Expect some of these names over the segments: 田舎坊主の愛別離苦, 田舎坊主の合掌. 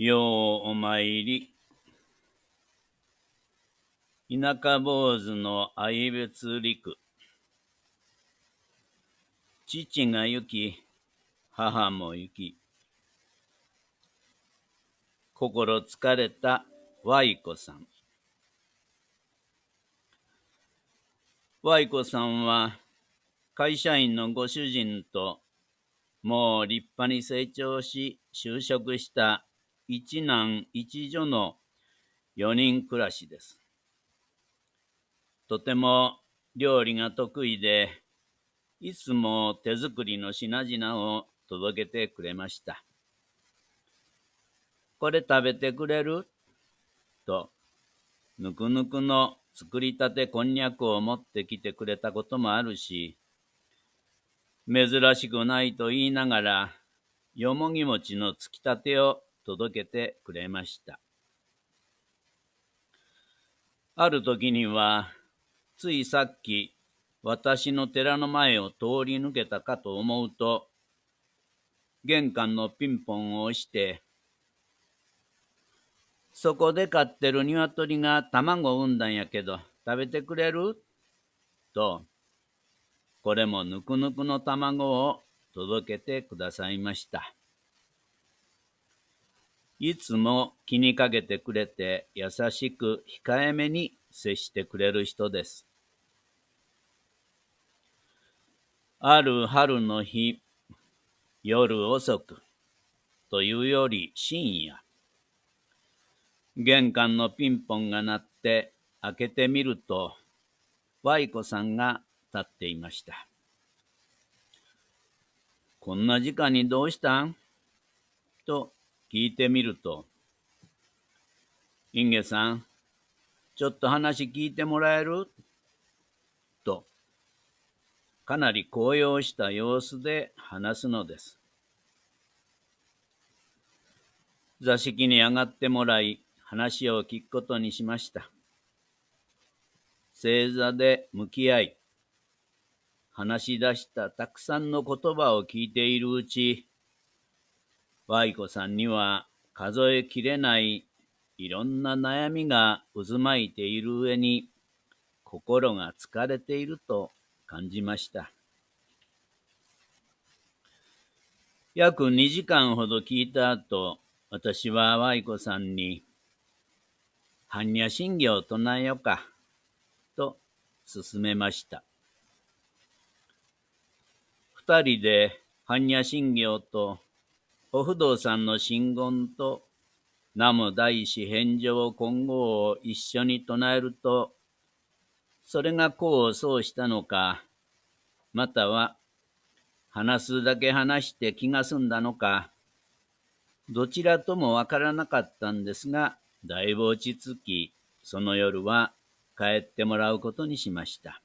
ようお参り。田舎坊主の愛別陸。父が行き、母も行き。心疲れたY子さん。Y子さんは会社員のご主人ともう立派に成長し就職した一男一女の4人暮らしです。とても料理が得意で、いつも手作りの品々を届けてくれました。これ食べてくれる？と、ぬくぬくの作りたてこんにゃくを持ってきてくれたこともあるし、珍しくないと言いながら、よもぎ餅のつきたてを届けてくれました。ある時には、ついさっき、私の寺の前を通り抜けたかと思うと、玄関のピンポンを押して、そこで飼ってる鶏が卵を産んだんやけど、食べてくれる？と、これもぬくぬくの卵を届けてくださいました。いつも気にかけてくれて優しく控えめに接してくれる人です。ある春の日、夜遅くというより深夜、玄関のピンポンが鳴って開けてみると、Y子さんが立っていました。こんな時間にどうしたん？と聞いてみると、インゲさん、ちょっと話聞いてもらえる？と、かなり高揚した様子で話すのです。座敷に上がってもらい、話を聞くことにしました。正座で向き合い、話し出したたくさんの言葉を聞いているうち、Y子さんには数えきれないいろんな悩みが渦巻いている上に、心が疲れていると感じました。約2時間ほど聞いた後、私はY子さんに、般若心経を唱えようか、と勧めました。二人で般若心経とお不動さんの真言と南無大師返上金剛を一緒に唱えると、それが功を奏したのか、または話すだけ話して気が済んだのか、どちらともわからなかったんですが、だいぶ落ち着き、その夜は帰ってもらうことにしました。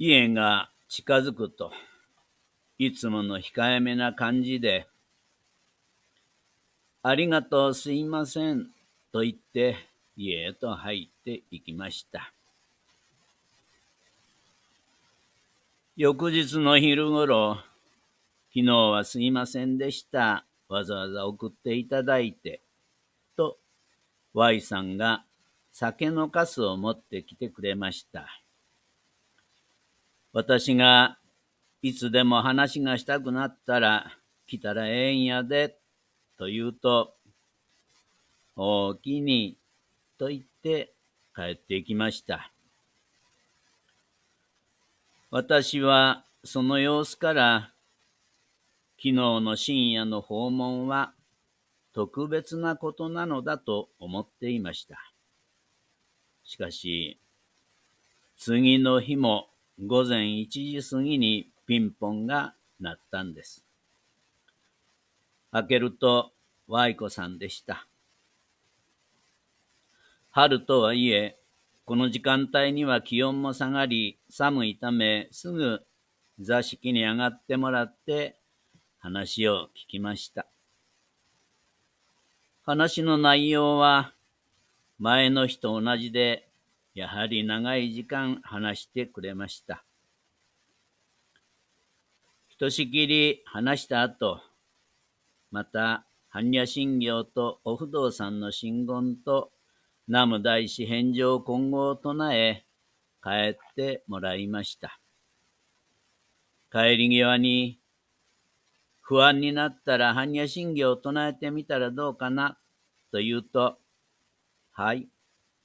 家が近づくと、いつもの控えめな感じで、ありがとうすいませんと言って家へと入っていきました。翌日の昼ごろ、昨日はすいませんでした。わざわざ送っていただいて、と Y さんが酒のカスを持ってきてくれました。私がいつでも話がしたくなったら来たらええんやで、と言うと、おおきに、と言って帰っていきました。私はその様子から、昨日の深夜の訪問は特別なことなのだと思っていました。しかし、次の日も午前1時過ぎにピンポンが鳴ったんです。開けるとY子さんでした。春とはいえ、この時間帯には気温も下がり、寒いためすぐ座敷に上がってもらって、話を聞きました。話の内容は前の日と同じで、やはり長い時間話してくれました。ひとしきり話した後、また般若心経とお不動さんの真言と南無大師返上金剛を唱え、帰ってもらいました。帰り際に、不安になったら般若心経を唱えてみたらどうかなと言うと、はい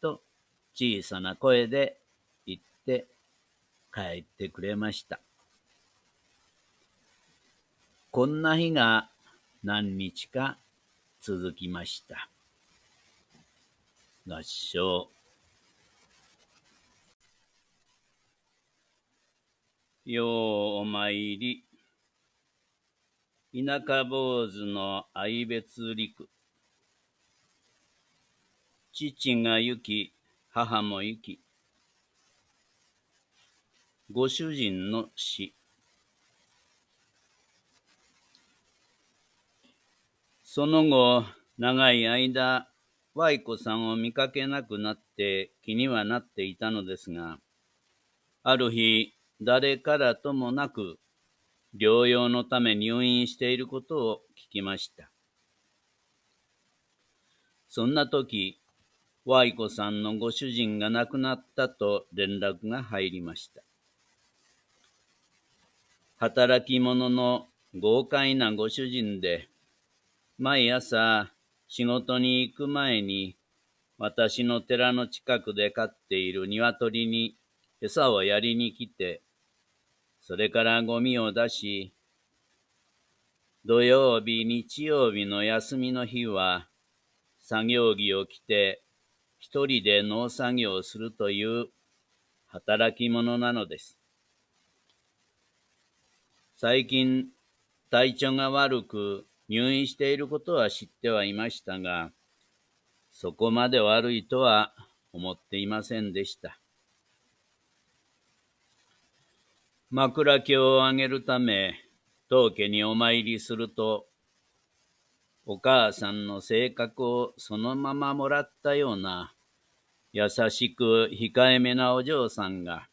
と小さな声で言って帰ってくれました。こんな日が何日か続きました。合掌。ようお参り。田舎坊主の愛別陸。父が行き、母も行き。ご主人の死。その後、長い間、Y子さんを見かけなくなって気にはなっていたのですが、ある日、誰からともなく、療養のため入院していることを聞きました。そんな時、Y子さんのご主人が亡くなったと連絡が入りました。働き者の豪快なご主人で、毎朝仕事に行く前に、私の寺の近くで飼っている鶏に餌をやりに来て、それからゴミを出し、土曜日、日曜日の休みの日は、作業着を着て、一人で農作業をするという働き者なのです。最近、体調が悪く入院していることは知ってはいましたが、そこまで悪いとは思っていませんでした。枕木をあげるため、当家にお参りすると、お母さんの性格をそのままもらったような、優しく控えめなお嬢さんが、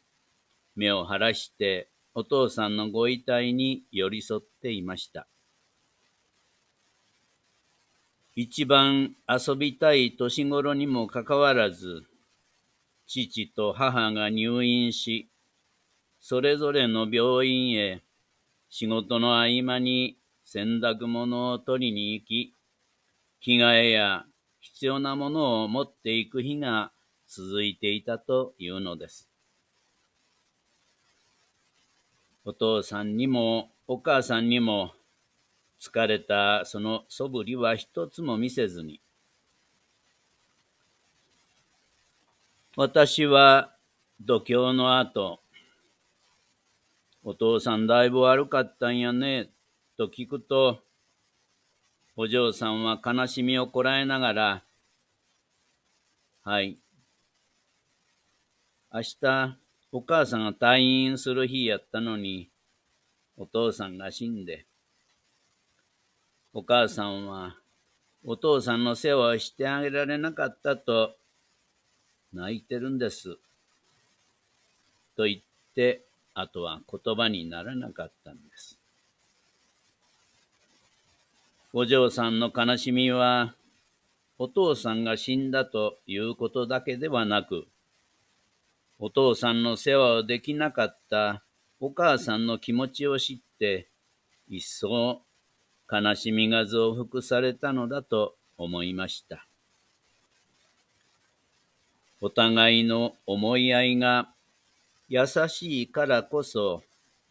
目を晴らしてお父さんのご遺体に寄り添っていました。一番遊びたい年頃にもかかわらず、父と母が入院し、それぞれの病院へ、仕事の合間に洗濯物を取りに行き、着替えや必要なものを持っていく日が続いていたというのです。お父さんにもお母さんにも、疲れたそのそぶりは一つも見せずに、私は読経の後、お父さんだいぶ悪かったんやね、と聞くと、お嬢さんは悲しみをこらえながら、はい、明日お母さんが退院する日やったのに、お父さんが死んで、お母さんはお父さんの世話をしてあげられなかったと泣いてるんです、と言って、あとは言葉にならなかったんです。お嬢さんの悲しみは、お父さんが死んだということだけではなく、お父さんの世話をできなかったお母さんの気持ちを知って、一層悲しみが増幅されたのだと思いました。お互いの思い合いが、優しいからこそ、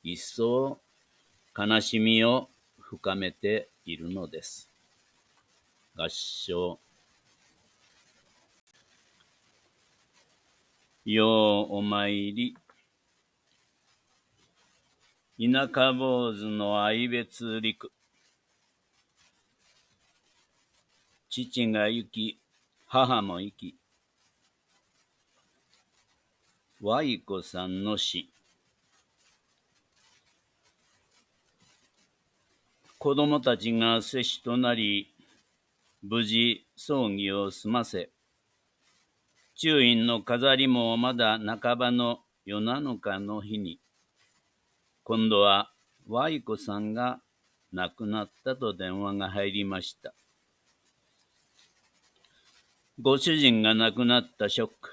一層悲しみを深めているのです。合掌。ようお参り。田舎坊主の愛別陸。父が行き、母も行き。Y子さんの死。子供たちが世子となり、無事葬儀を済ませ、中院の飾りもまだ半ばの夜7日の日に、今度は Y子さんが亡くなったと電話が入りました。ご主人が亡くなったショック。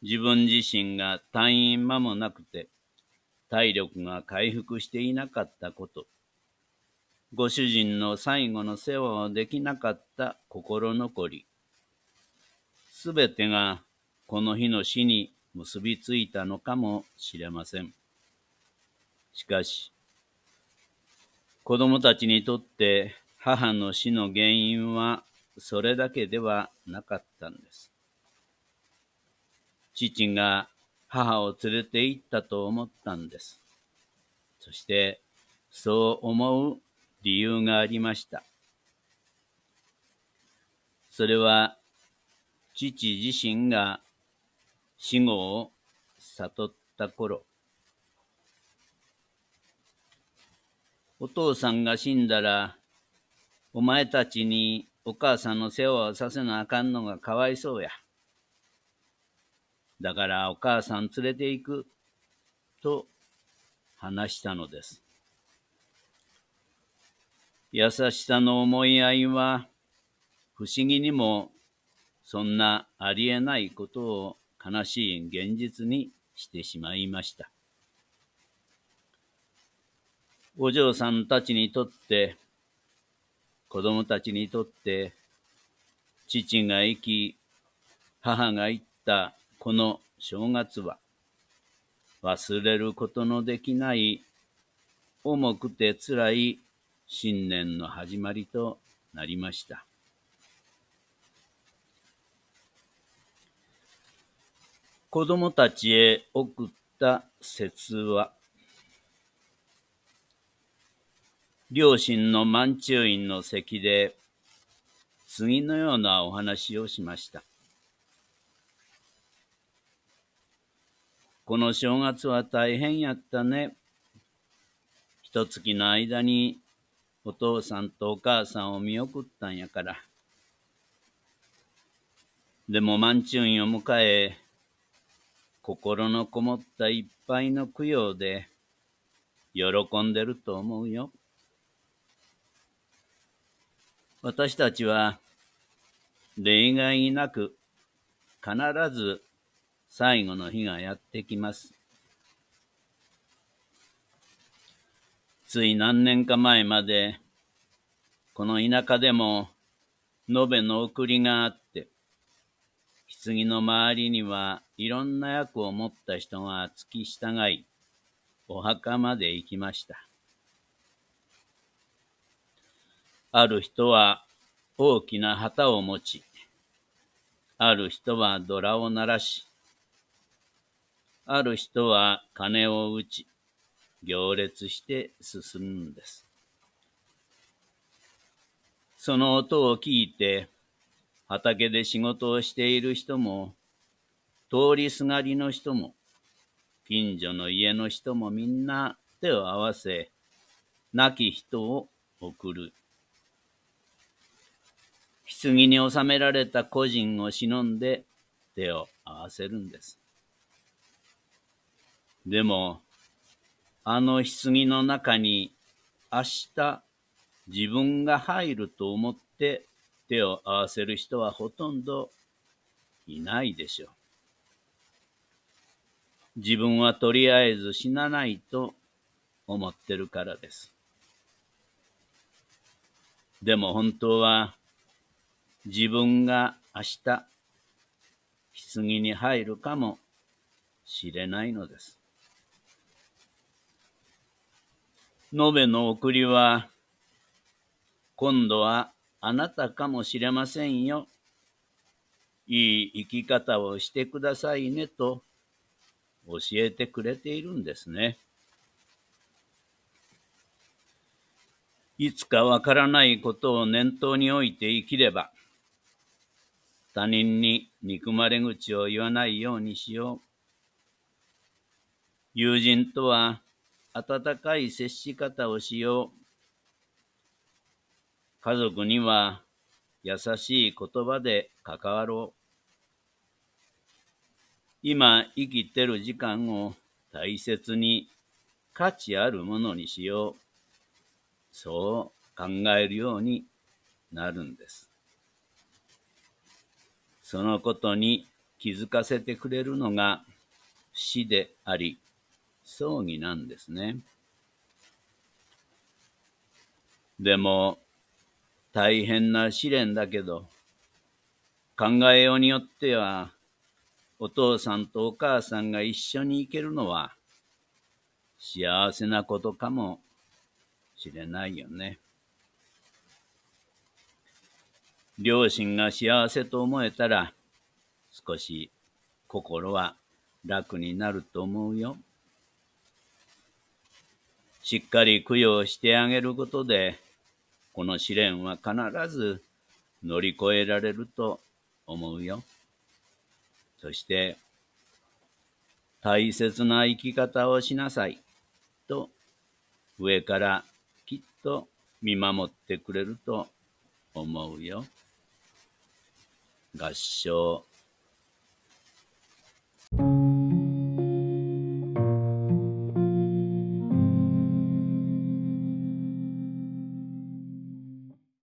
自分自身が退院間もなくて、体力が回復していなかったこと。ご主人の最後の世話をできなかった心残り。すべてがこの日の死に結びついたのかもしれません。しかし、子供たちにとって母の死の原因はそれだけではなかったんです。父が母を連れて行ったと思ったんです。そして、そう思う理由がありました。それは、父自身が死後を悟った頃、お父さんが死んだら、お前たちにお母さんの世話をさせなあかんのがかわいそうや。だからお母さん連れて行く、と話したのです。優しさの思い合いは、不思議にもそんなありえないことを悲しい現実にしてしまいました。お嬢さんたちにとって、子供たちにとって、父が生き、母が逝った、この正月は、忘れることのできない、重くてつらい新年の始まりとなりました。子供たちへ送った説話。両親の満中院の席で、次のようなお話をしました。この正月は大変やったね。一月の間にお父さんとお母さんを見送ったんやから。でも満中院を迎え、心のこもったいっぱいの供養で喜んでると思うよ。私たちは例外なく必ず最後の日がやってきます。つい何年か前まで、この田舎でも延べの送りがあって、棺の周りにはいろんな役を持った人が付き従い、お墓まで行きました。ある人は大きな旗を持ち、ある人はドラを鳴らし、ある人は鐘を打ち、行列して進むんです。その音を聞いて、畑で仕事をしている人も、通りすがりの人も、近所の家の人もみんな手を合わせ、亡き人を送る。棺に納められた個人を偲んで手を合わせるんです。でも、あの棺の中に明日自分が入ると思って手を合わせる人はほとんどいないでしょう。自分はとりあえず死なないと思ってるからです。でも本当は自分が明日棺に入るかもしれないのです。延べの送りは、今度はあなたかもしれませんよ。いい生き方をしてくださいねと教えてくれているんですね。いつかわからないことを念頭に置いて生きれば、他人に憎まれ口を言わないようにしよう。友人とは、温かい接し方をしよう。家族には優しい言葉で関わろう。今生きてる時間を大切に価値あるものにしよう。そう考えるようになるんです。そのことに気づかせてくれるのが死であり、葬儀なんですね。でも、大変な試練だけど、考えようによっては、お父さんとお母さんが一緒に行けるのは、幸せなことかもしれないよね。両親が幸せと思えたら、少し心は楽になると思うよ。しっかり供養してあげることで、この試練は必ず乗り越えられると思うよ。そして、大切な生き方をしなさいと、上からきっと見守ってくれると思うよ。合掌。